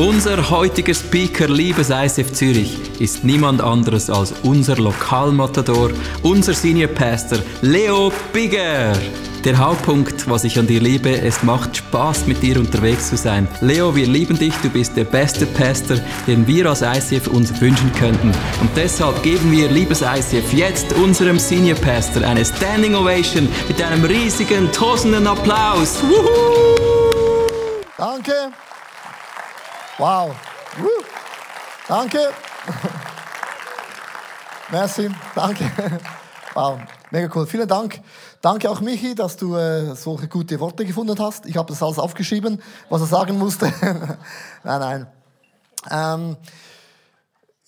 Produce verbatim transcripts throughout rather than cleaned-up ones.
Unser heutiger Speaker, liebes I C F Zürich, ist niemand anderes als unser Lokalmatador, unser Senior Pastor Leo Bigger. Der Hauptpunkt, was ich an dir liebe, es macht Spaß, mit dir unterwegs zu sein. Leo, wir lieben dich, du bist der beste Pastor, den wir als I C F uns wünschen könnten. Und deshalb geben wir, liebes I C F, jetzt unserem Senior Pastor eine Standing Ovation mit einem riesigen, tosenden Applaus. Wuhu! Danke. Wow. Woo. Danke. Merci. Danke. Wow. Mega cool. Vielen Dank. Danke auch, Michi, dass du äh, solche gute Worte gefunden hast. Ich habe das alles aufgeschrieben, was er sagen musste. nein, nein. Ähm,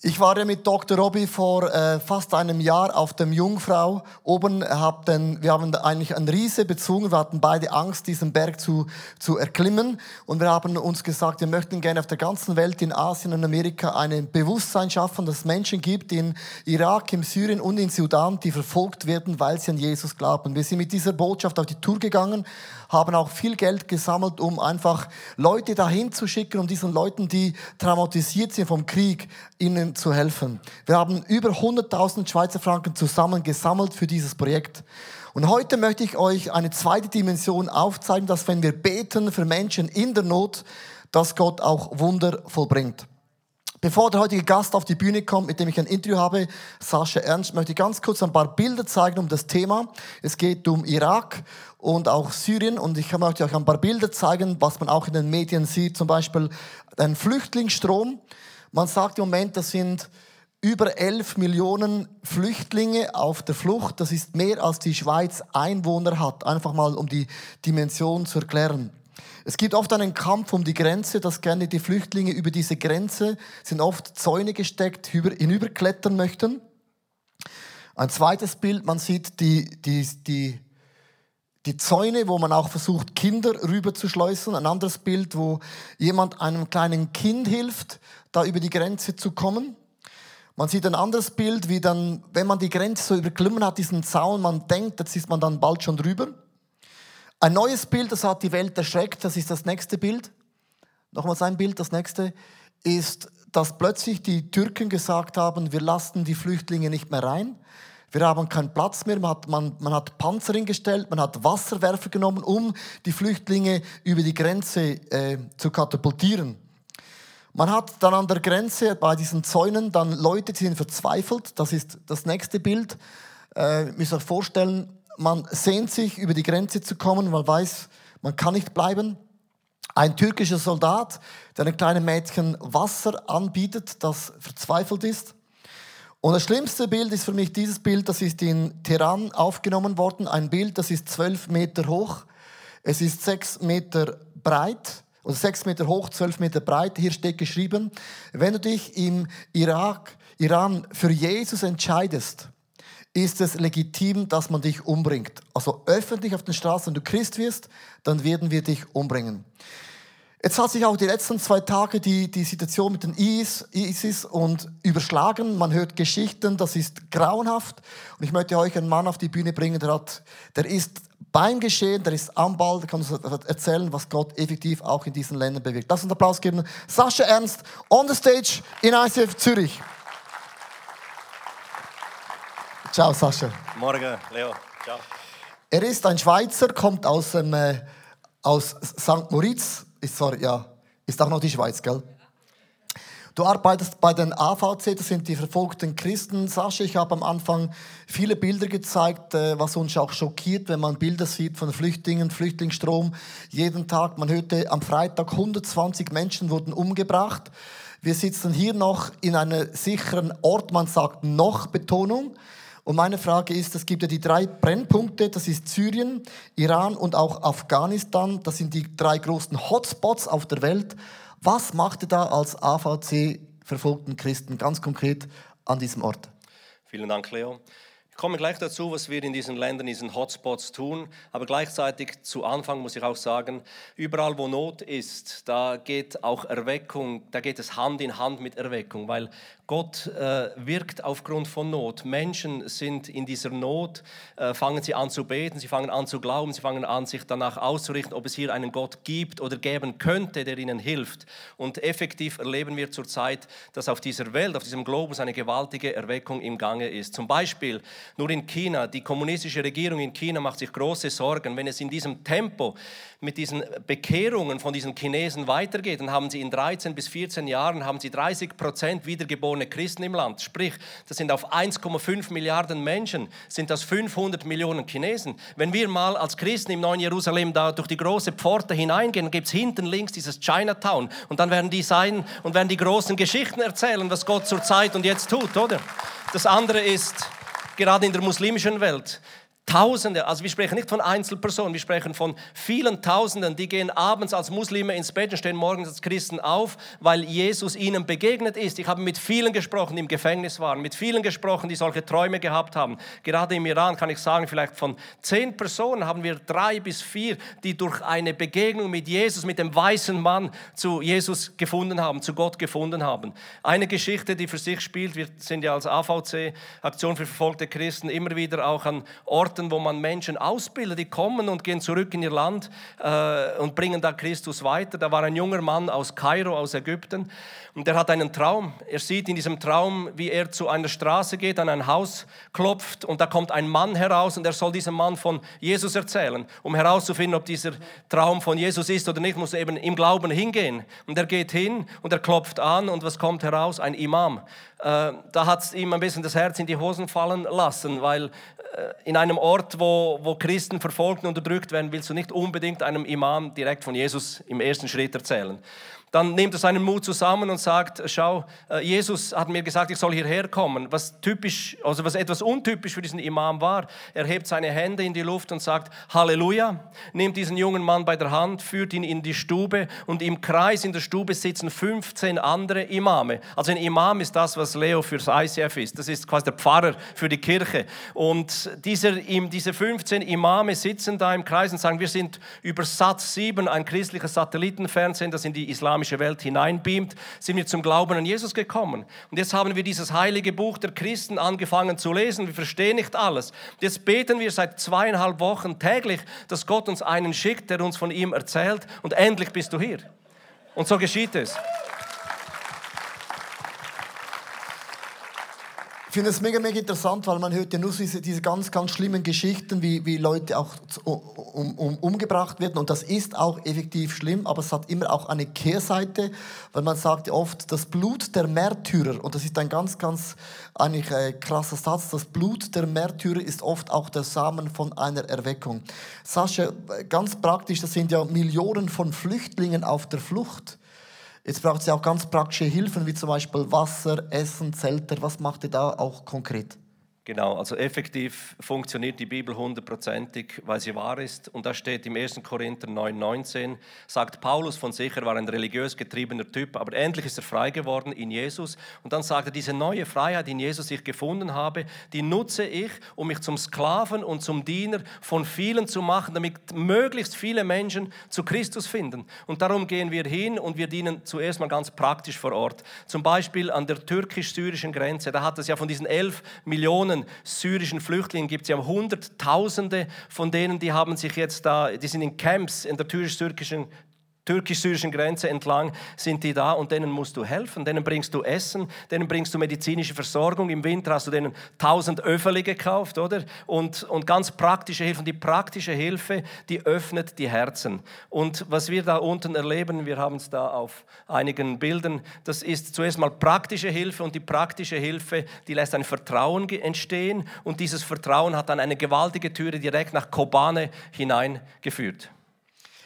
ich war ja mit Doktor Robbie vor äh, fast einem Jahr auf dem Jungfrau oben. Hab den, wir haben eigentlich einen Riese bezogen. Wir hatten beide Angst, diesen Berg zu, zu erklimmen. Und wir haben uns gesagt, wir möchten gerne auf der ganzen Welt, in Asien und Amerika, ein Bewusstsein schaffen, dass es Menschen gibt in Irak, in Syrien und in Sudan, die verfolgt werden, weil sie an Jesus glauben. Wir sind mit dieser Botschaft auf die Tour gegangen, haben auch viel Geld gesammelt, um einfach Leute dahin zu schicken, um diesen Leuten, die traumatisiert sind vom Krieg, ihnen zu helfen. Wir haben über hunderttausend Schweizer Franken zusammen gesammelt für dieses Projekt. Und heute möchte ich euch eine zweite Dimension aufzeigen, dass wenn wir beten für Menschen in der Not, dass Gott auch Wunder vollbringt. Bevor der heutige Gast auf die Bühne kommt, mit dem ich ein Interview habe, Sacha Ernst, möchte ich ganz kurz ein paar Bilder zeigen um das Thema. Es geht um Irak und auch Syrien. Und ich möchte euch ein paar Bilder zeigen, was man auch in den Medien sieht. Zum Beispiel ein Flüchtlingsstrom. Man sagt im Moment, das sind über elf Millionen Flüchtlinge auf der Flucht. Das ist mehr, als die Schweiz Einwohner hat. Einfach mal, um die Dimension zu erklären. Es gibt oft einen Kampf um die Grenze, dass gerne die Flüchtlinge über diese Grenze, sind oft Zäune gesteckt, hinüberklettern möchten. Ein zweites Bild, man sieht die, die, die Die Zäune, wo man auch versucht, Kinder rüber zu schleusen. Ein anderes Bild, wo jemand einem kleinen Kind hilft, da über die Grenze zu kommen. Man sieht ein anderes Bild, wie dann, wenn man die Grenze so überklommen hat, diesen Zaun, man denkt, jetzt ist man dann bald schon drüber. Ein neues Bild, das hat die Welt erschreckt, das ist das nächste Bild. Nochmals ein Bild, das nächste ist, dass plötzlich die Türken gesagt haben, wir lassen die Flüchtlinge nicht mehr rein. Wir haben keinen Platz mehr, man hat, man, man hat Panzer hingestellt, man hat Wasserwerfer genommen, um die Flüchtlinge über die Grenze äh, zu katapultieren. Man hat dann an der Grenze bei diesen Zäunen dann Leute, die sind verzweifelt. Das ist das nächste Bild. Äh, müsst ihr euch vorstellen, man sehnt sich, über die Grenze zu kommen, man weiß, man kann nicht bleiben. Ein türkischer Soldat, der einem kleinen Mädchen Wasser anbietet, das verzweifelt ist. Und das schlimmste Bild ist für mich dieses Bild, das ist in Teheran aufgenommen worden. Ein Bild, das ist zwölf Meter hoch. Es ist sechs Meter breit, oder sechs Meter hoch, zwölf Meter breit. Hier steht geschrieben, wenn du dich im Irak, Iran für Jesus entscheidest, ist es legitim, dass man dich umbringt. Also öffentlich auf den Straßen, wenn du Christ wirst, dann werden wir dich umbringen. Jetzt hat sich auch die letzten zwei Tage die, die Situation mit den IS, ISIS und überschlagen. Man hört Geschichten, das ist grauenhaft. Und ich möchte euch einen Mann auf die Bühne bringen, der, hat, der ist beim Geschehen, der ist am Ball, der kann uns erzählen, was Gott effektiv auch in diesen Ländern bewirkt. Lass uns einen Applaus geben. Sacha Ernst, on the stage in I C F Zürich. Ciao, Sacha. Morgen, Leo. Ciao. Er ist ein Schweizer, kommt aus, äh, aus Sankt Moritz. Ist, sorry, ja, ist auch noch die Schweiz, gell? Du arbeitest bei den A V C, das sind die verfolgten Christen. Sascha, ich habe am Anfang viele Bilder gezeigt, was uns auch schockiert, wenn man Bilder sieht von Flüchtlingen, Flüchtlingsstrom jeden Tag. Man hörte am Freitag, hundertzwanzig Menschen wurden umgebracht. Wir sitzen hier noch in einem sicheren Ort, man sagt noch, Betonung. Und meine Frage ist, es gibt ja die drei Brennpunkte, das ist Syrien, Iran und auch Afghanistan. Das sind die drei großen Hotspots auf der Welt. Was macht ihr da als A V C verfolgten Christen ganz konkret an diesem Ort? Vielen Dank, Leo. Ich komme gleich dazu, was wir in diesen Ländern, in diesen Hotspots tun. Aber gleichzeitig zu Anfang muss ich auch sagen, überall wo Not ist, da geht auch Erweckung, da geht es Hand in Hand mit Erweckung, weil Gott äh, wirkt aufgrund von Not. Menschen sind in dieser Not, äh, fangen sie an zu beten, sie fangen an zu glauben, sie fangen an, sich danach auszurichten, ob es hier einen Gott gibt oder geben könnte, der ihnen hilft. Und effektiv erleben wir zurzeit, dass auf dieser Welt, auf diesem Globus eine gewaltige Erweckung im Gange ist. Zum Beispiel nur in China, die kommunistische Regierung in China macht sich große Sorgen. Wenn es in diesem Tempo mit diesen Bekehrungen von diesen Chinesen weitergeht, dann haben sie in dreizehn bis vierzehn Jahren haben sie dreißig Prozent wiedergeborene Christen im Land. Sprich, das sind auf eins Komma fünf Milliarden Menschen, sind das fünfhundert Millionen Chinesen. Wenn wir mal als Christen im neuen Jerusalem da durch die große Pforte hineingehen, gibt es hinten links dieses Chinatown. Und dann werden die sein und werden die großen Geschichten erzählen, was Gott zurzeit und jetzt tut, oder? Das andere ist... Gerade in der muslimischen Welt, Tausende, also wir sprechen nicht von Einzelpersonen, wir sprechen von vielen Tausenden, die gehen abends als Muslime ins Bett und stehen morgens als Christen auf, weil Jesus ihnen begegnet ist. Ich habe mit vielen gesprochen, die im Gefängnis waren, mit vielen gesprochen, die solche Träume gehabt haben. Gerade im Iran kann ich sagen, vielleicht von zehn Personen haben wir drei bis vier, die durch eine Begegnung mit Jesus, mit dem weißen Mann zu Jesus gefunden haben, zu Gott gefunden haben. Eine Geschichte, die für sich spielt, wir sind ja als A V C, Aktion für verfolgte Christen, immer wieder auch an Orten, wo man Menschen ausbildet, die kommen und gehen zurück in ihr Land äh, und bringen da Christus weiter. Da war ein junger Mann aus Kairo, aus Ägypten, und der hat einen Traum. Er sieht in diesem Traum, wie er zu einer Straße geht, an ein Haus klopft und da kommt ein Mann heraus und er soll diesem Mann von Jesus erzählen. Um herauszufinden, ob dieser Traum von Jesus ist oder nicht, muss er eben im Glauben hingehen. Und er geht hin und er klopft an und was kommt heraus? Ein Imam. Äh, da hat es ihm ein bisschen das Herz in die Hosen fallen lassen, weil äh, in einem Ort, wo, wo Christen verfolgt und unterdrückt werden, willst du nicht unbedingt einem Imam direkt von Jesus im ersten Schritt erzählen. Dann nimmt er seinen Mut zusammen und sagt, schau, Jesus hat mir gesagt, ich soll hierher kommen. Was typisch, also was etwas untypisch für diesen Imam war, er hebt seine Hände in die Luft und sagt, Halleluja, nimmt diesen jungen Mann bei der Hand, führt ihn in die Stube und im Kreis in der Stube sitzen fünfzehn andere Imame. Also ein Imam ist das, was Leo fürs I C F ist. Das ist quasi der Pfarrer für die Kirche. Und dieser, diese fünfzehn Imame sitzen da im Kreis und sagen, wir sind über Sat sieben, ein christliches Satellitenfernsehen, das in die islamische Welt hineinbeamt, sind wir zum Glauben an Jesus gekommen. Und jetzt haben wir dieses heilige Buch der Christen angefangen zu lesen. Wir verstehen nicht alles. Jetzt beten wir seit zweieinhalb Wochen täglich, dass Gott uns einen schickt, der uns von ihm erzählt. Und endlich bist du hier. Und so geschieht es. Ich finde es mega, mega interessant, weil man hört ja nur diese, diese ganz, ganz schlimmen Geschichten, wie, wie Leute auch um, um, umgebracht werden. Und das ist auch effektiv schlimm, aber es hat immer auch eine Kehrseite, weil man sagt oft, das Blut der Märtyrer, und das ist ein ganz, ganz eigentlich äh, krasser Satz, das Blut der Märtyrer ist oft auch der Samen von einer Erweckung. Sascha, ganz praktisch, das sind ja Millionen von Flüchtlingen auf der Flucht. Jetzt braucht es ja auch ganz praktische Hilfen, wie zum Beispiel Wasser, Essen, Zelter. Was macht ihr da auch konkret? Genau, also effektiv funktioniert die Bibel hundertprozentig, weil sie wahr ist. Und da steht im ersten Korinther neun neunzehn, sagt Paulus von sich, er war ein religiös getriebener Typ, aber endlich ist er frei geworden in Jesus. Und dann sagt er, diese neue Freiheit, die in Jesus ich gefunden habe, die nutze ich, um mich zum Sklaven und zum Diener von vielen zu machen, damit möglichst viele Menschen zu Christus finden. Und darum gehen wir hin und wir dienen zuerst mal ganz praktisch vor Ort. Zum Beispiel an der türkisch-syrischen Grenze, da hat es ja von diesen elf Millionen syrischen Flüchtlingen gibt es ja Hunderttausende von denen, die haben sich jetzt da, die sind in Camps in der türkisch-syrischen türkisch-syrischen Grenze entlang sind die da und denen musst du helfen, denen bringst du Essen, denen bringst du medizinische Versorgung. Im Winter hast du denen tausend Öffeli gekauft, oder? Und, und ganz praktische Hilfe. Und die praktische Hilfe, die öffnet die Herzen. Und was wir da unten erleben, wir haben es da auf einigen Bildern, das ist zuerst mal praktische Hilfe und die praktische Hilfe, die lässt ein Vertrauen entstehen und dieses Vertrauen hat dann eine gewaltige Türe direkt nach Kobane hineingeführt.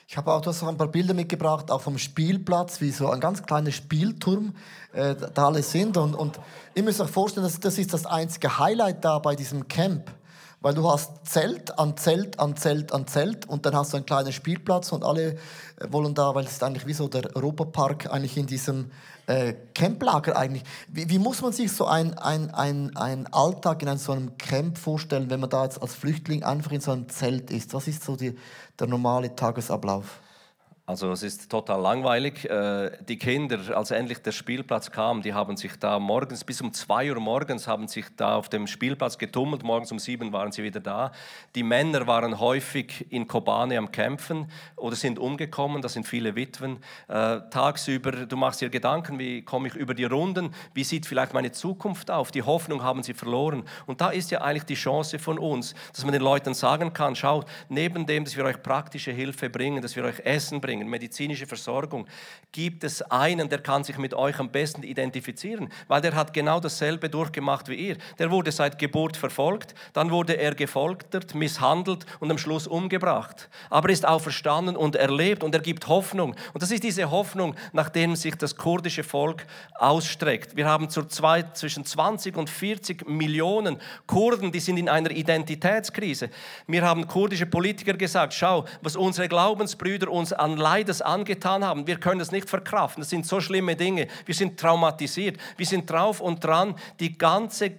Ich habe auch, du hast auch ein paar Bilder mitgebracht, auch vom Spielplatz, wie so ein ganz kleiner Spielturm, äh, da alle sind. Und, und ihr müsst euch vorstellen, das, das ist das einzige Highlight da bei diesem Camp. Weil du hast Zelt an Zelt an Zelt an Zelt und dann hast du einen kleinen Spielplatz und alle wollen da, weil es ist eigentlich wie so der Europapark eigentlich in diesem äh, Camplager eigentlich. Wie, wie muss man sich so einen ein, ein Alltag in einem, so einem Camp vorstellen, wenn man da jetzt als Flüchtling einfach in so einem Zelt ist? Was ist so die, der normale Tagesablauf? Also es ist total langweilig. Die Kinder, als endlich der Spielplatz kam, die haben sich da morgens bis um zwei Uhr morgens haben sich da auf dem Spielplatz getummelt. Morgens um sieben waren sie wieder da. Die Männer waren häufig in Kobane am Kämpfen oder sind umgekommen. Das sind viele Witwen. Äh, tagsüber, du machst dir Gedanken, wie komme ich über die Runden? Wie sieht vielleicht meine Zukunft auf? Die Hoffnung haben sie verloren. Und da ist ja eigentlich die Chance von uns, dass man den Leuten sagen kann, schaut, neben dem, dass wir euch praktische Hilfe bringen, dass wir euch Essen bringen, medizinische Versorgung, gibt es einen, der kann sich mit euch am besten identifizieren, weil der hat genau dasselbe durchgemacht wie ihr. Der wurde seit Geburt verfolgt, dann wurde er gefoltert, misshandelt und am Schluss umgebracht. Aber ist auferstanden und erlebt und er gibt Hoffnung. Und das ist diese Hoffnung, nach der sich das kurdische Volk ausstreckt. Wir haben zurzeit zwischen zwanzig und vierzig Millionen Kurden, die sind in einer Identitätskrise. Mir haben kurdische Politiker gesagt, schau, was unsere Glaubensbrüder uns an Leides angetan haben. Wir können es nicht verkraften. Das sind so schlimme Dinge. Wir sind traumatisiert. Wir sind drauf und dran, die ganze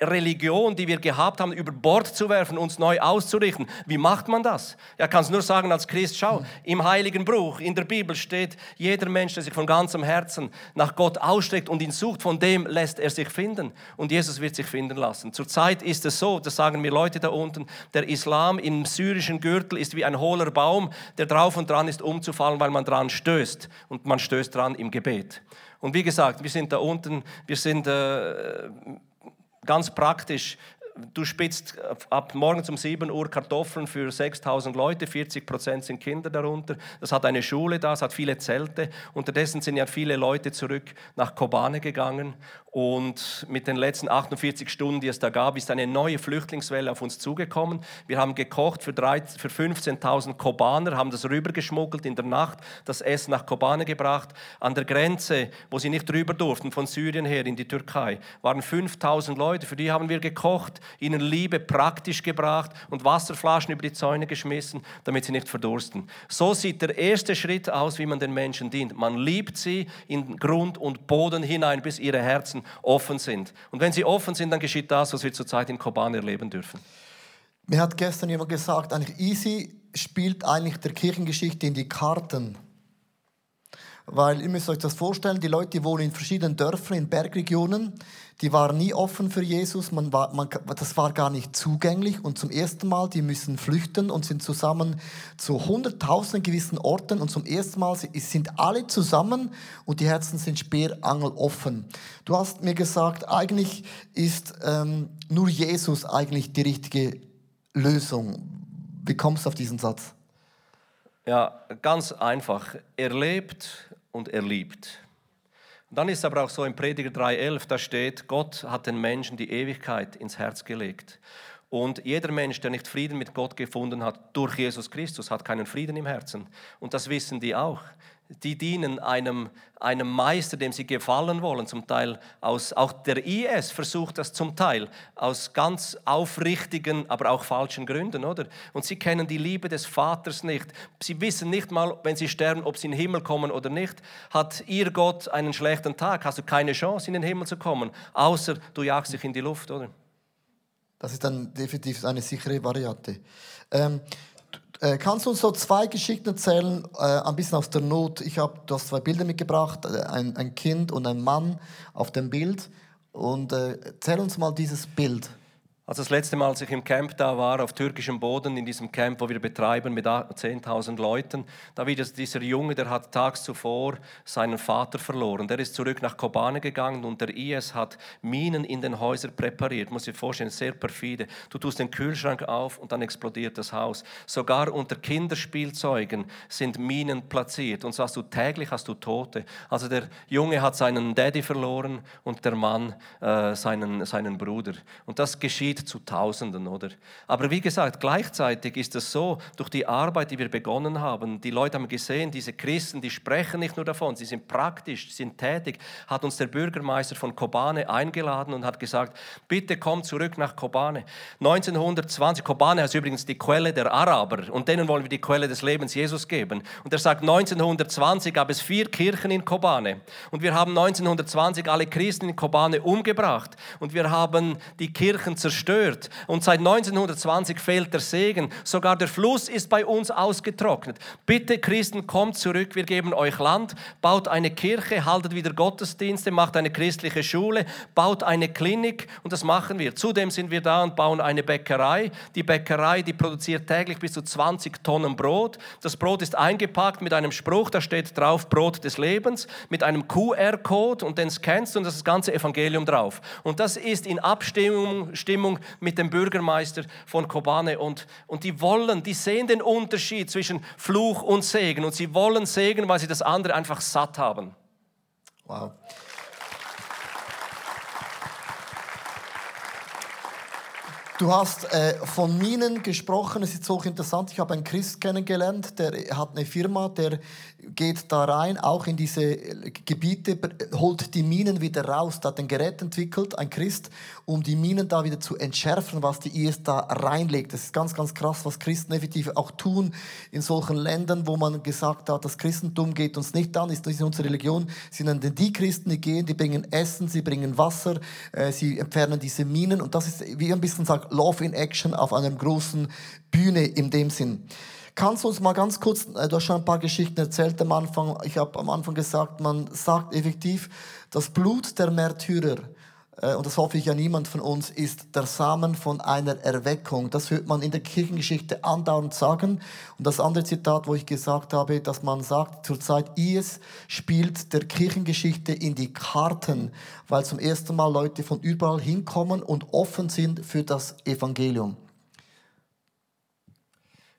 Religion, die wir gehabt haben, über Bord zu werfen, uns neu auszurichten. Wie macht man das? Ja, kann es nur sagen als Christ, schau, im Heiligen Buch, in der Bibel steht, jeder Mensch, der sich von ganzem Herzen nach Gott ausstreckt und ihn sucht, von dem lässt er sich finden. Und Jesus wird sich finden lassen. Zurzeit ist es so, das sagen mir Leute da unten, der Islam im syrischen Gürtel ist wie ein hohler Baum, der drauf und dran ist, umzufallen, weil man dran stößt. Und man stößt dran im Gebet. Und wie gesagt, wir sind da unten, wir sind... Äh, Ganz praktisch, du spitzt ab morgens um sieben Uhr Kartoffeln für sechstausend Leute, vierzig Prozent sind Kinder darunter. Das hat eine Schule da, es hat viele Zelte. Unterdessen sind ja viele Leute zurück nach Kobane gegangen. Und mit den letzten achtundvierzig Stunden, die es da gab, ist eine neue Flüchtlingswelle auf uns zugekommen. Wir haben gekocht für, für fünfzehntausend Kobaner, haben das rübergeschmuggelt in der Nacht, das Essen nach Kobane gebracht. An der Grenze, wo sie nicht rüber durften, von Syrien her in die Türkei, waren fünftausend Leute, für die haben wir gekocht, ihnen Liebe praktisch gebracht und Wasserflaschen über die Zäune geschmissen, damit sie nicht verdursten. So sieht der erste Schritt aus, wie man den Menschen dient. Man liebt sie in Grund und Boden hinein, bis ihre Herzen offen sind. Und wenn sie offen sind, dann geschieht das, was wir zurzeit in Kobane erleben dürfen. Mir hat gestern jemand gesagt, eigentlich Easy spielt eigentlich der Kirchengeschichte in die Karten. Weil, ihr müsst euch das vorstellen, die Leute, die wohnen in verschiedenen Dörfern, in Bergregionen, die waren nie offen für Jesus, man war, man, das war gar nicht zugänglich und zum ersten Mal, die müssen flüchten und sind zusammen zu hunderttausenden gewissen Orten und zum ersten Mal sind alle zusammen und die Herzen sind speerangeloffen. Du hast mir gesagt, eigentlich ist ähm, nur Jesus eigentlich die richtige Lösung. Wie kommst du auf diesen Satz? Ja, ganz einfach. Er lebt und er liebt. Und dann ist es aber auch so, im Prediger drei elf, da steht, Gott hat den Menschen die Ewigkeit ins Herz gelegt. Und jeder Mensch, der nicht Frieden mit Gott gefunden hat, durch Jesus Christus, hat keinen Frieden im Herzen. Und das wissen die auch. Die dienen einem, einem Meister, dem sie gefallen wollen. Zum Teil aus, auch der I S versucht das zum Teil aus ganz aufrichtigen, aber auch falschen Gründen, oder? Und sie kennen die Liebe des Vaters nicht. Sie wissen nicht mal, wenn sie sterben, ob sie in den Himmel kommen oder nicht. Hat ihr Gott einen schlechten Tag, hast du keine Chance, in den Himmel zu kommen, außer du jagst dich in die Luft, oder? Das ist dann definitiv eine sichere Variante. Ähm Kannst du uns so zwei Geschichten erzählen, äh, ein bisschen aus der Not? Ich hab, du hast zwei Bilder mitgebracht, ein, ein Kind und ein Mann auf dem Bild. Und äh, erzähl uns mal dieses Bild. Also das letzte Mal, als ich im Camp da war, auf türkischem Boden, in diesem Camp, wo wir betreiben mit zehntausend Leuten, da wieder dieser Junge, der hat tags zuvor seinen Vater verloren. Der ist zurück nach Kobane gegangen und der I S hat Minen in den Häusern präpariert. Muss dir vorstellen, sehr perfide. Du tust den Kühlschrank auf und dann explodiert das Haus. Sogar unter Kinderspielzeugen sind Minen platziert. Und so hast du täglich hast du Tote. Also der Junge hat seinen Daddy verloren und der Mann äh, seinen, seinen Bruder. Und das geschieht Schritt zu Tausenden, oder? Aber wie gesagt, gleichzeitig ist es so, durch die Arbeit, die wir begonnen haben, die Leute haben gesehen, diese Christen, die sprechen nicht nur davon, sie sind praktisch, sind tätig, hat uns der Bürgermeister von Kobane eingeladen und hat gesagt, bitte komm zurück nach Kobane. neunzehnhundertzwanzig, Kobane heißt übrigens die Quelle der Araber und denen wollen wir die Quelle des Lebens Jesus geben. Und er sagt, neunzehnhundertzwanzig gab es vier Kirchen in Kobane und wir haben neunzehnhundertzwanzig alle Christen in Kobane umgebracht und wir haben die Kirchen zerstört und seit neunzehnhundertzwanzig fehlt der Segen, sogar der Fluss ist bei uns ausgetrocknet. Bitte Christen, kommt zurück, wir geben euch Land, baut eine Kirche, haltet wieder Gottesdienste, macht eine christliche Schule, baut eine Klinik und das machen wir. Zudem sind wir da und bauen eine Bäckerei. Die Bäckerei, die produziert täglich bis zu zwanzig Tonnen Brot. Das Brot ist eingepackt mit einem Spruch, da steht drauf Brot des Lebens, mit einem Q R Code und den scannst du und das ist das ganze Evangelium drauf. Und das ist in Abstimmung Stimmung mit dem Bürgermeister von Kobane und, und die wollen, die sehen den Unterschied zwischen Fluch und Segen und sie wollen Segen, weil sie das andere einfach satt haben. Wow. Du hast äh, von Minen gesprochen, es ist auch interessant, ich habe einen Christ kennengelernt, der hat eine Firma, der geht da rein, auch in diese Gebiete, holt die Minen wieder raus, der hat ein Gerät entwickelt, ein Christ, um die Minen da wieder zu entschärfen, was die I S da reinlegt. Das ist ganz, ganz krass, was Christen effektiv auch tun in solchen Ländern, wo man gesagt hat, das Christentum geht uns nicht an, ist nicht unsere Religion, sondern die Christen, die gehen, die bringen Essen, sie bringen Wasser, äh, sie entfernen diese Minen und das ist, wie ein bisschen sagt, Love in Action auf einer großen Bühne in dem Sinn. Kannst du uns mal ganz kurz, du hast schon ein paar Geschichten erzählt am Anfang, ich habe am Anfang gesagt, man sagt effektiv, das Blut der Märtyrer, und das hoffe ich ja niemand von uns, ist der Samen von einer Erweckung. Das hört man in der Kirchengeschichte andauernd sagen. Und das andere Zitat, wo ich gesagt habe, dass man sagt, zurzeit I S spielt der Kirchengeschichte in die Karten, weil zum ersten Mal Leute von überall hinkommen und offen sind für das Evangelium.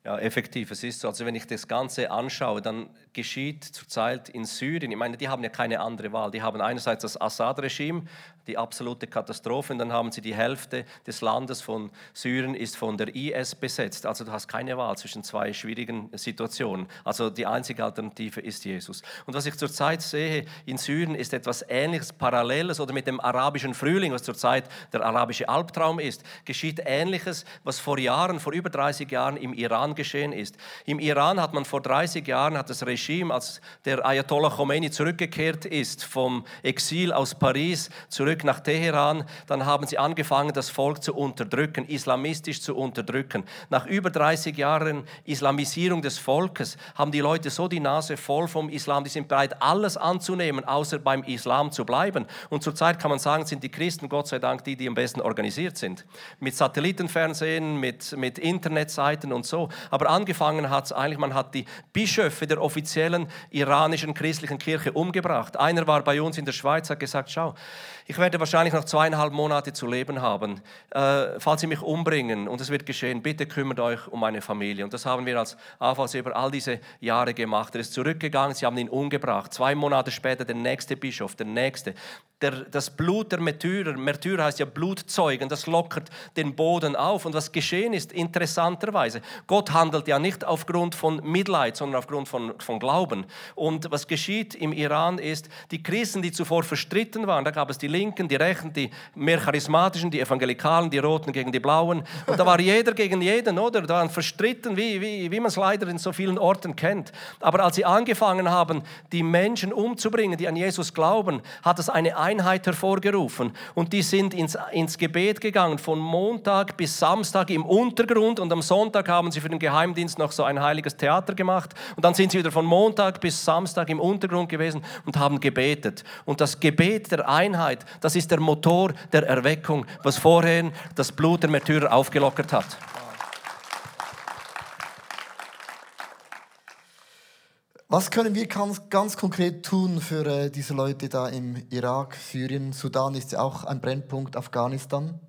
Ja, effektiv, es ist so. Also wenn ich das Ganze anschaue, dann geschieht zurzeit in Syrien, ich meine, die haben ja keine andere Wahl. Die haben einerseits das Assad-Regime, die absolute Katastrophe, und dann haben sie die Hälfte des Landes von Syrien ist von der I S besetzt. Also du hast keine Wahl zwischen zwei schwierigen Situationen. Also die einzige Alternative ist Jesus. Und was ich zurzeit sehe in Syrien ist etwas Ähnliches, Paralleles, oder mit dem arabischen Frühling, was zurzeit der arabische Albtraum ist, geschieht Ähnliches, was vor Jahren, vor über dreißig Jahren im Iran geschehen ist. Im Iran hat man vor dreißig Jahren, hat das Regime, als der Ayatollah Khomeini zurückgekehrt ist, vom Exil aus Paris zurück nach Teheran, dann haben sie angefangen, das Volk zu unterdrücken, islamistisch zu unterdrücken. Nach über dreißig Jahren Islamisierung des Volkes haben die Leute so die Nase voll vom Islam, die sind bereit, alles anzunehmen, außer beim Islam zu bleiben. Und zurzeit kann man sagen, sind die Christen, Gott sei Dank, die, die am besten organisiert sind. Mit Satellitenfernsehen, mit, mit Internetseiten und so. Aber angefangen hat es eigentlich, man hat die Bischöfe der offiziellen iranischen christlichen Kirche umgebracht. Einer war bei uns in der Schweiz, hat gesagt, schau, ich werde wahrscheinlich noch zweieinhalb Monate zu leben haben. Äh, falls Sie mich umbringen, und es wird geschehen, bitte kümmert euch um meine Familie. Und das haben wir als A V C über all diese Jahre gemacht. Er ist zurückgegangen, sie haben ihn umgebracht. Zwei Monate später der nächste Bischof, der nächste. Der, das Blut der Märtyrer, Märtyrer heißt ja Blutzeugen, das lockert den Boden auf. Und was geschehen ist, interessanterweise, Gott handelt ja nicht aufgrund von Mitleid, sondern aufgrund von, von Glauben. Und was geschieht im Iran ist, die Christen, die zuvor verstritten waren, da gab es die Linken, die Rechten, die mehr Charismatischen, die Evangelikalen, die Roten gegen die Blauen. Und da war jeder gegen jeden, oder? Da waren verstritten, wie, wie, wie man es leider in so vielen Orten kennt. Aber als sie angefangen haben, die Menschen umzubringen, die an Jesus glauben, hat es eine Einheit hervorgerufen. Und die sind ins, ins Gebet gegangen, von Montag bis Samstag im Untergrund. Und am Sonntag haben sie für den Geheimdienst noch so ein heiliges Theater gemacht. Und dann sind sie wieder von Montag bis Samstag im Untergrund gewesen und haben gebetet. Und das Gebet der Einheit, das ist der Motor der Erweckung, was vorher das Blut der Märtyrer aufgelockert hat. Was können wir ganz, ganz konkret tun für äh, diese Leute da im Irak, Syrien, Sudan ist ja auch ein Brennpunkt, Afghanistan?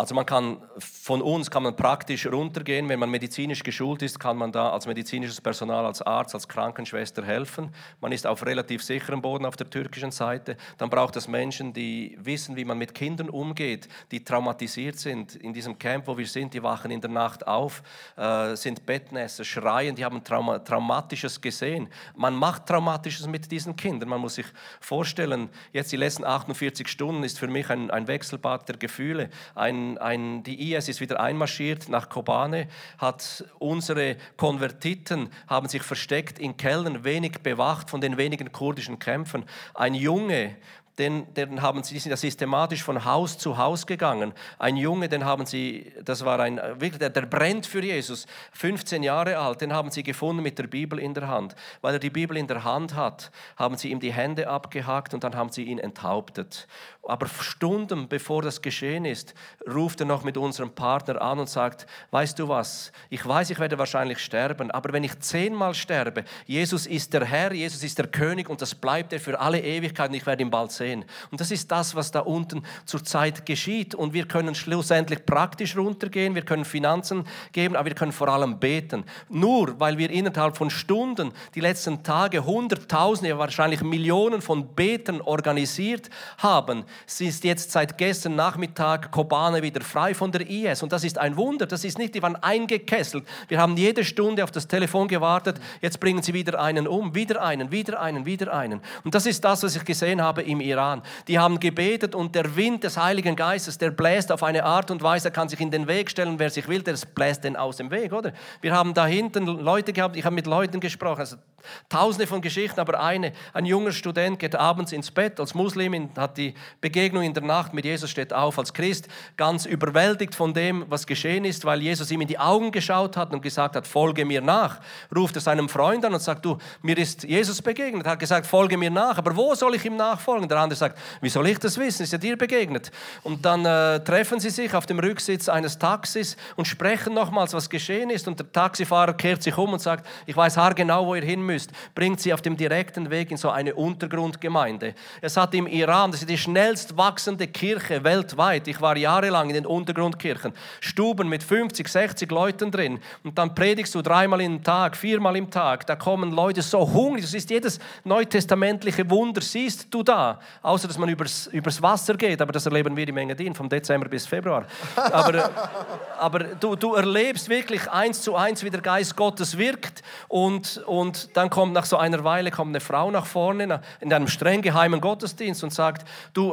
Also man kann, von uns kann man praktisch runtergehen, wenn man medizinisch geschult ist, kann man da als medizinisches Personal, als Arzt, als Krankenschwester helfen. Man ist auf relativ sicherem Boden auf der türkischen Seite. Dann braucht es Menschen, die wissen, wie man mit Kindern umgeht, die traumatisiert sind. In diesem Camp, wo wir sind, die wachen in der Nacht auf, äh, sind Bettnässe, schreien, die haben Trauma- Traumatisches gesehen. Man macht Traumatisches mit diesen Kindern. Man muss sich vorstellen, jetzt die letzten achtundvierzig Stunden ist für mich ein, ein Wechselbad der Gefühle, ein Ein, die I S ist wieder einmarschiert nach Kobane, hat unsere Konvertiten haben sich versteckt in Kellern, wenig bewacht von den wenigen kurdischen Kämpfen. Ein Junge, den, den haben sie, die sind systematisch von Haus zu Haus gegangen. Ein Junge, den haben sie, das war ein, wirklich, der, der brennt für Jesus, fünfzehn Jahre alt, den haben sie gefunden mit der Bibel in der Hand. Weil er die Bibel in der Hand hat, haben sie ihm die Hände abgehackt und dann haben sie ihn enthauptet. Aber Stunden bevor das geschehen ist, ruft er noch mit unserem Partner an und sagt, weißt du was, ich weiß, ich werde wahrscheinlich sterben, aber wenn ich zehnmal sterbe, Jesus ist der Herr, Jesus ist der König und das bleibt er für alle Ewigkeit und ich werde ihn bald sehen. Und das ist das, was da unten zurzeit geschieht und wir können schlussendlich praktisch runtergehen, wir können Finanzen geben, aber wir können vor allem beten. Nur, weil wir innerhalb von Stunden, die letzten Tage, Hunderttausende, wahrscheinlich Millionen von Betern organisiert haben, sie ist jetzt seit gestern Nachmittag Kobane wieder frei von der I S. Und das ist ein Wunder. Das ist nicht, die waren eingekesselt. Wir haben jede Stunde auf das Telefon gewartet. Jetzt bringen sie wieder einen um. Wieder einen, wieder einen, wieder einen. Und das ist das, was ich gesehen habe im Iran. Die haben gebetet und der Wind des Heiligen Geistes, der bläst auf eine Art und Weise, er kann sich in den Weg stellen. Wer sich will, der bläst den aus dem Weg, oder? Wir haben da hinten Leute gehabt. Ich habe mit Leuten gesprochen. Also Tausende von Geschichten, aber eine. Ein junger Student geht abends ins Bett. Als Muslim hat die Begegnung in der Nacht mit Jesus, steht auf als Christ, ganz überwältigt von dem, was geschehen ist, weil Jesus ihm in die Augen geschaut hat und gesagt hat, folge mir nach. Ruft er seinem Freund an und sagt, du, mir ist Jesus begegnet. Er hat gesagt, folge mir nach, aber wo soll ich ihm nachfolgen? Der andere sagt, wie soll ich das wissen? Ist ja dir begegnet. Und dann äh, treffen sie sich auf dem Rücksitz eines Taxis und sprechen nochmals, was geschehen ist. Und der Taxifahrer kehrt sich um und sagt, ich weiß haargenau, wo ihr hin müsst. Bringt sie auf dem direkten Weg in so eine Untergrundgemeinde. Es hat im Iran, das ist die schnell schnellst wachsende Kirche weltweit. Ich war jahrelang in den Untergrundkirchen. Stuben mit fünfzig, sechzig Leuten drin. Und dann predigst du dreimal im Tag, viermal im Tag. Da kommen Leute so hungrig. Das ist jedes neutestamentliche Wunder, siehst du da. Außer, dass man übers, übers Wasser geht. Aber das erleben wir im Engadin, vom Dezember bis Februar. Aber, aber du, du erlebst wirklich eins zu eins, wie der Geist Gottes wirkt. Und, und dann kommt nach so einer Weile kommt eine Frau nach vorne in einem streng geheimen Gottesdienst und sagt, du,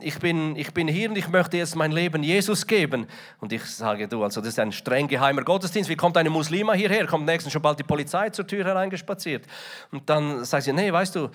Ich bin, ich bin hier und ich möchte jetzt mein Leben Jesus geben. Und ich sage, du, also das ist ein streng geheimer Gottesdienst. Wie kommt eine Muslima hierher? Kommt nächstens schon bald die Polizei zur Tür hereingespaziert. Und dann sagt sie, nee, weißt du,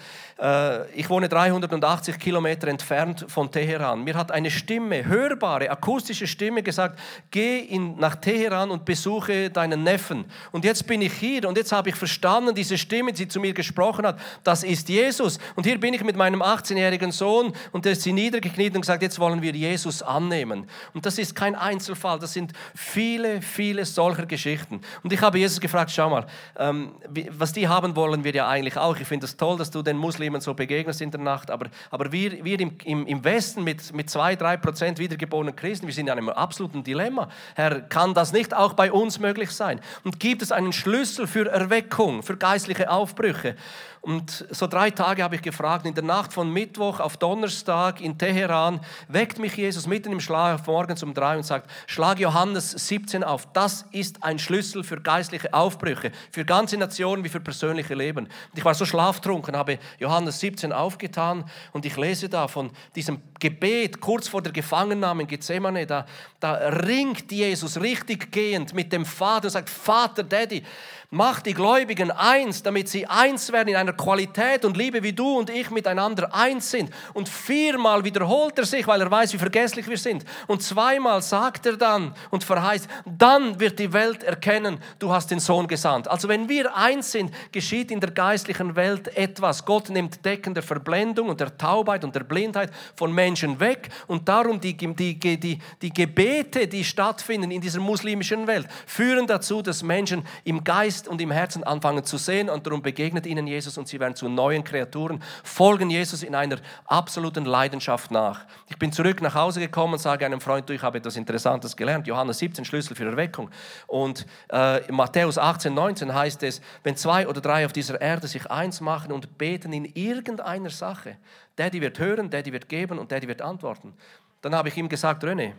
ich wohne dreihundertachtzig Kilometer entfernt von Teheran. Mir hat eine Stimme, hörbare, akustische Stimme gesagt, geh in, nach Teheran und besuche deinen Neffen. Und jetzt bin ich hier und jetzt habe ich verstanden, diese Stimme, die zu mir gesprochen hat, das ist Jesus. Und hier bin ich mit meinem achtzehnjährigen Sohn und der ist sie niedergekniet und gesagt, jetzt wollen wir Jesus annehmen. Und das ist kein Einzelfall, das sind viele, viele solcher Geschichten. Und ich habe Jesus gefragt, schau mal, ähm, was die haben, wollen wir ja eigentlich auch. Ich finde es das toll, dass du den Muslimen so begegnest in der Nacht, aber, aber wir, wir im, im, im Westen mit, mit zwei, drei Prozent wiedergeborenen Christen, wir sind in einem absoluten Dilemma. Herr, kann das nicht auch bei uns möglich sein? Und gibt es einen Schlüssel für Erweckung, für geistliche Aufbrüche? Und so drei Tage habe ich gefragt, in der Nacht von Mittwoch auf Donnerstag in Teheran weckt mich Jesus mitten im Schlaf morgens um drei und sagt, schlag Johannes siebzehn auf. Das ist ein Schlüssel für geistliche Aufbrüche, für ganze Nationen wie für persönliche Leben. Und ich war so schlaftrunken, habe Johannes siebzehn aufgetan und ich lese da von diesem Gebet kurz vor der Gefangennahme in Gethsemane, da, da ringt Jesus richtig gehend mit dem Vater und sagt, Vater, Daddy, mach die Gläubigen eins, damit sie eins werden in einer Qualität und Liebe, wie du und ich miteinander eins sind. Und viermal wiederholt er sich, weil er weiß, wie vergesslich wir sind. Und zweimal sagt er dann und verheißt, dann wird die Welt erkennen, du hast den Sohn gesandt. Also wenn wir eins sind, geschieht in der geistlichen Welt etwas. Gott nimmt Decken der Verblendung und der Taubheit und der Blindheit von Menschen weg. Und darum die, die, die, die Gebete, die stattfinden in dieser muslimischen Welt, führen dazu, dass Menschen im Geist und im Herzen anfangen zu sehen. Und darum begegnet ihnen Jesus und sie werden zu neuen Kreaturen, folgen Jesus in einer absoluten Leidenschaft nach. Ich bin zurück nach Hause gekommen und sage einem Freund, ich habe etwas Interessantes gelernt. Johannes siebzehn, Schlüssel für Erweckung. Und äh, in Matthäus achtzehn, neunzehn heißt es, wenn zwei oder drei auf dieser Erde sich eins machen und beten in irgendeiner Sache, der, die wird hören, der, die wird geben und der, die wird antworten. Dann habe ich ihm gesagt, René,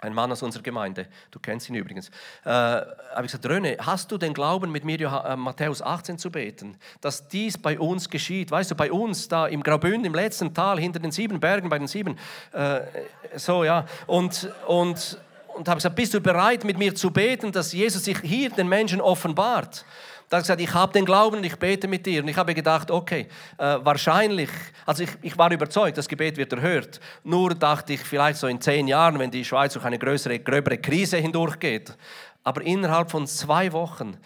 ein Mann aus unserer Gemeinde, du kennst ihn übrigens, äh, habe ich gesagt, René, hast du den Glauben, mit mir Johann- äh, Matthäus achtzehn zu beten, dass dies bei uns geschieht? Weißt du, bei uns da im Graubünden, im letzten Tal, hinter den sieben Bergen, bei den sieben, äh, so ja, und, und, und habe gesagt, bist du bereit, mit mir zu beten, dass Jesus sich hier den Menschen offenbart? Da hat er gesagt, ich habe den Glauben und ich bete mit dir. Und ich habe gedacht, okay, äh, wahrscheinlich, also ich, ich war überzeugt, das Gebet wird erhört. Nur dachte ich, vielleicht so in zehn Jahren, wenn die Schweiz durch eine größere, gröbere Krise hindurchgeht. Aber innerhalb von zwei Wochen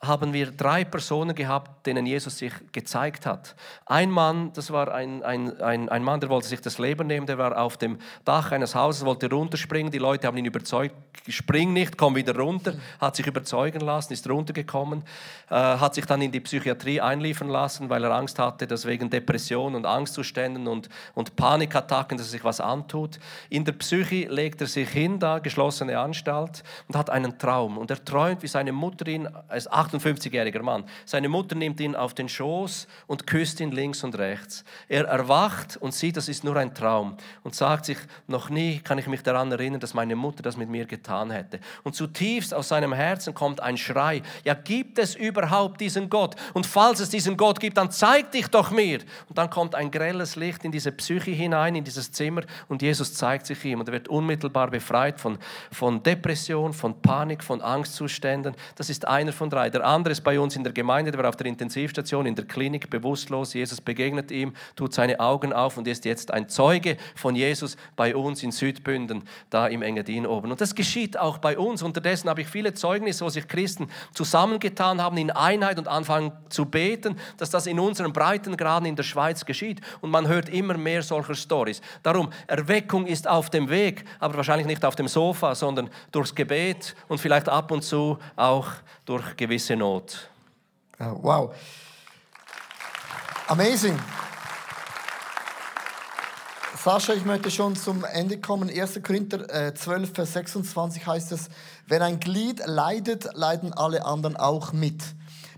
haben wir drei Personen gehabt, denen Jesus sich gezeigt hat. Ein Mann, das war ein, ein, ein, ein Mann, der wollte sich das Leben nehmen, der war auf dem Dach eines Hauses, wollte runterspringen, die Leute haben ihn überzeugt, spring nicht, komm wieder runter, hat sich überzeugen lassen, ist runtergekommen, äh, hat sich dann in die Psychiatrie einliefern lassen, weil er Angst hatte, dass wegen Depressionen und Angstzuständen und, und Panikattacken, dass er sich was antut. In der Psyche legt er sich hin, da, geschlossene Anstalt, und hat einen Traum. Und er träumt, wie seine Mutter ihn als achtundfünfzigjähriger Mann. Seine Mutter nimmt ihn auf den Schoß und küsst ihn links und rechts. Er erwacht und sieht, das ist nur ein Traum und sagt sich, noch nie kann ich mich daran erinnern, dass meine Mutter das mit mir getan hätte. Und zutiefst aus seinem Herzen kommt ein Schrei. Ja, gibt es überhaupt diesen Gott? Und falls es diesen Gott gibt, dann zeig dich doch mir. Und dann kommt ein grelles Licht in diese Psyche hinein, in dieses Zimmer und Jesus zeigt sich ihm und er wird unmittelbar befreit von, von Depression, von Panik, von Angstzuständen. Das ist einer von drei. Der andere ist bei uns in der Gemeinde, der war auf der Intensivstation, in der Klinik, bewusstlos. Jesus begegnet ihm, tut seine Augen auf und ist jetzt ein Zeuge von Jesus bei uns in Südbünden, da im Engadin oben. Und das geschieht auch bei uns. Unterdessen habe ich viele Zeugnisse, wo sich Christen zusammengetan haben in Einheit und anfangen zu beten, dass das in unseren Breitengraden in der Schweiz geschieht. Und man hört immer mehr solcher Storys. Darum, Erweckung ist auf dem Weg, aber wahrscheinlich nicht auf dem Sofa, sondern durchs Gebet und vielleicht ab und zu auch durch gewisse Not. Oh, wow. Amazing. Sascha, ich möchte schon zum Ende kommen. erster Korinther zwölf, Vers sechsundzwanzig heißt es, wenn ein Glied leidet, leiden alle anderen auch mit.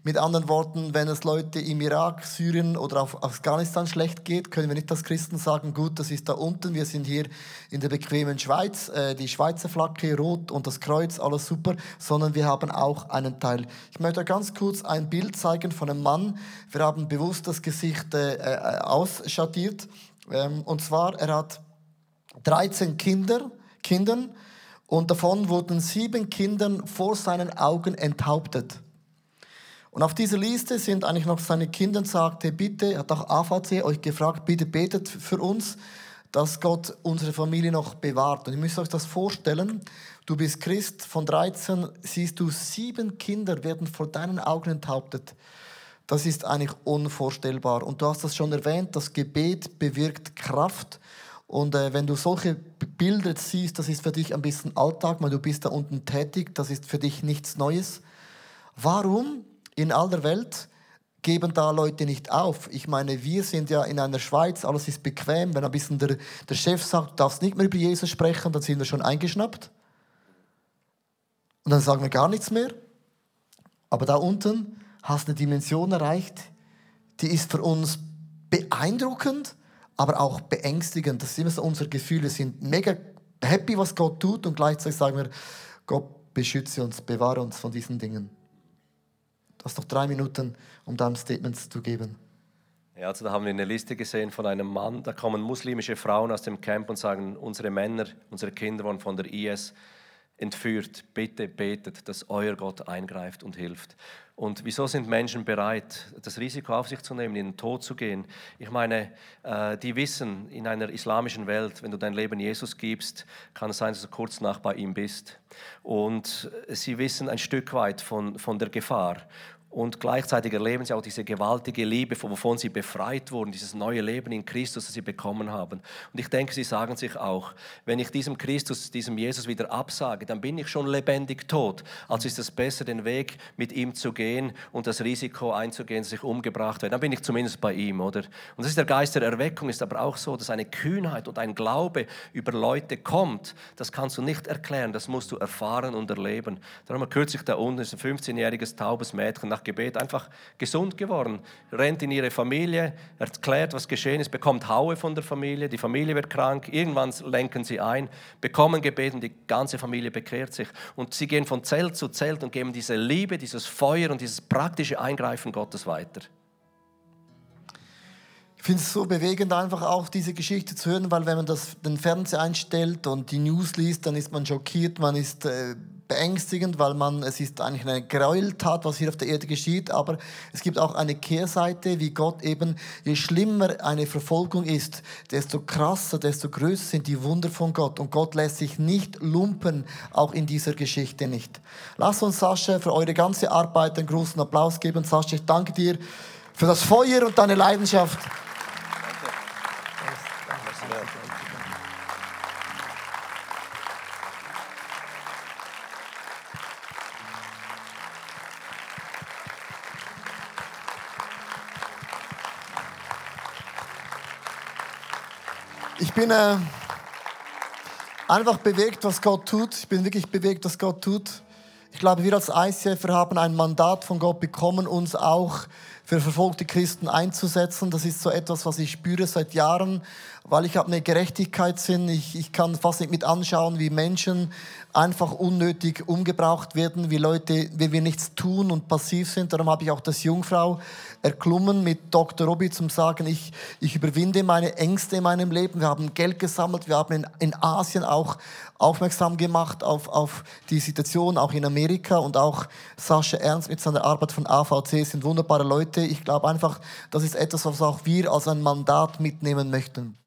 Mit anderen Worten, wenn es Leute im Irak, Syrien oder auf Afghanistan schlecht geht, können wir nicht als Christen sagen, gut, das ist da unten, wir sind hier in der bequemen Schweiz, äh, die Schweizer Flagge, rot und das Kreuz, alles super, sondern wir haben auch einen Teil. Ich möchte ganz kurz ein Bild zeigen von einem Mann. Wir haben bewusst das Gesicht äh, ausschattiert. Ähm, und zwar, er hat dreizehn Kinder, Kindern und davon wurden sieben Kinder vor seinen Augen enthauptet. Und auf dieser Liste sind eigentlich noch seine Kinder und sagte, bitte, hat auch A V C euch gefragt, bitte betet für uns, dass Gott unsere Familie noch bewahrt. Und ihr müsst euch das vorstellen, du bist Christ, von dreizehn siehst du, sieben Kinder werden vor deinen Augen enthauptet. Das ist eigentlich unvorstellbar. Und du hast das schon erwähnt, das Gebet bewirkt Kraft. Und äh, wenn du solche Bilder siehst, das ist für dich ein bisschen Alltag, weil du bist da unten tätig, das ist für dich nichts Neues. Warum? In aller Welt geben da Leute nicht auf. Ich meine, wir sind ja in einer Schweiz, alles ist bequem. Wenn ein bisschen der, der Chef sagt, du darfst nicht mehr über Jesus sprechen, dann sind wir schon eingeschnappt. Und dann sagen wir gar nichts mehr. Aber da unten hast du eine Dimension erreicht, die ist für uns beeindruckend, aber auch beängstigend. Das ist immer so unser Gefühl. Wir sind mega happy, was Gott tut und gleichzeitig sagen wir, Gott beschütze uns, bewahre uns von diesen Dingen. Du hast noch drei Minuten, um deinem Statement zu geben. Ja, also da haben wir eine Liste gesehen von einem Mann. Da kommen muslimische Frauen aus dem Camp und sagen, unsere Männer, unsere Kinder wurden von der I S entführt. Bitte betet, dass euer Gott eingreift und hilft. Und wieso sind Menschen bereit, das Risiko auf sich zu nehmen, in den Tod zu gehen? Ich meine, äh, die wissen, in einer islamischen Welt, wenn du dein Leben Jesus gibst, kann es sein, dass du kurz nach bei ihm bist. Und sie wissen ein Stück weit von, von der Gefahr. Und gleichzeitig erleben sie auch diese gewaltige Liebe, wovon sie befreit wurden, dieses neue Leben in Christus, das sie bekommen haben. Und ich denke, sie sagen sich auch, wenn ich diesem Christus, diesem Jesus wieder absage, dann bin ich schon lebendig tot. Also ist es besser, den Weg mit ihm zu gehen und das Risiko einzugehen, dass ich umgebracht werde. Dann bin ich zumindest bei ihm, oder? Und das ist der Geist der Erweckung, ist aber auch so, dass eine Kühnheit und ein Glaube über Leute kommt. Das kannst du nicht erklären, das musst du erfahren und erleben. Da haben wir kürzlich da unten, ist ein fünfzehnjähriges taubes Mädchen nach Gebet einfach gesund geworden, rennt in ihre Familie, erklärt, was geschehen ist, bekommt Haue von der Familie, die Familie wird krank, irgendwann lenken sie ein, bekommen Gebet und die ganze Familie bekehrt sich. Und sie gehen von Zelt zu Zelt und geben diese Liebe, dieses Feuer und dieses praktische Eingreifen Gottes weiter. Ich finde es so bewegend, einfach auch diese Geschichte zu hören, weil wenn man das, den Fernseher einstellt und die News liest, dann ist man schockiert, man ist äh, beängstigend, weil man, es ist eigentlich eine Gräueltat, was hier auf der Erde geschieht, aber es gibt auch eine Kehrseite, wie Gott eben, je schlimmer eine Verfolgung ist, desto krasser, desto größer sind die Wunder von Gott und Gott lässt sich nicht lumpen, auch in dieser Geschichte nicht. Lasst uns Sascha für eure ganze Arbeit einen großen Applaus geben. Sascha, ich danke dir für das Feuer und deine Leidenschaft. Ich bin äh, einfach bewegt, was Gott tut. Ich bin wirklich bewegt, was Gott tut. Ich glaube, wir als I C F haben ein Mandat von Gott bekommen, uns auch für verfolgte Christen einzusetzen. Das ist so etwas, was ich spüre seit Jahren, weil ich habe einen Gerechtigkeitssinn. Ich, ich kann fast nicht mit anschauen, wie Menschen einfach unnötig umgebracht werden, wie Leute, wie wir nichts tun und passiv sind. Darum habe ich auch das Jungfrau erklommen mit Doktor Robbie, zum Sagen, ich, ich überwinde meine Ängste in meinem Leben. Wir haben Geld gesammelt, wir haben in, in Asien auch aufmerksam gemacht auf, auf die Situation, auch in Amerika. Und auch Sacha Ernst mit seiner Arbeit von A V C sind wunderbare Leute. Ich glaube einfach, das ist etwas, was auch wir als ein Mandat mitnehmen möchten.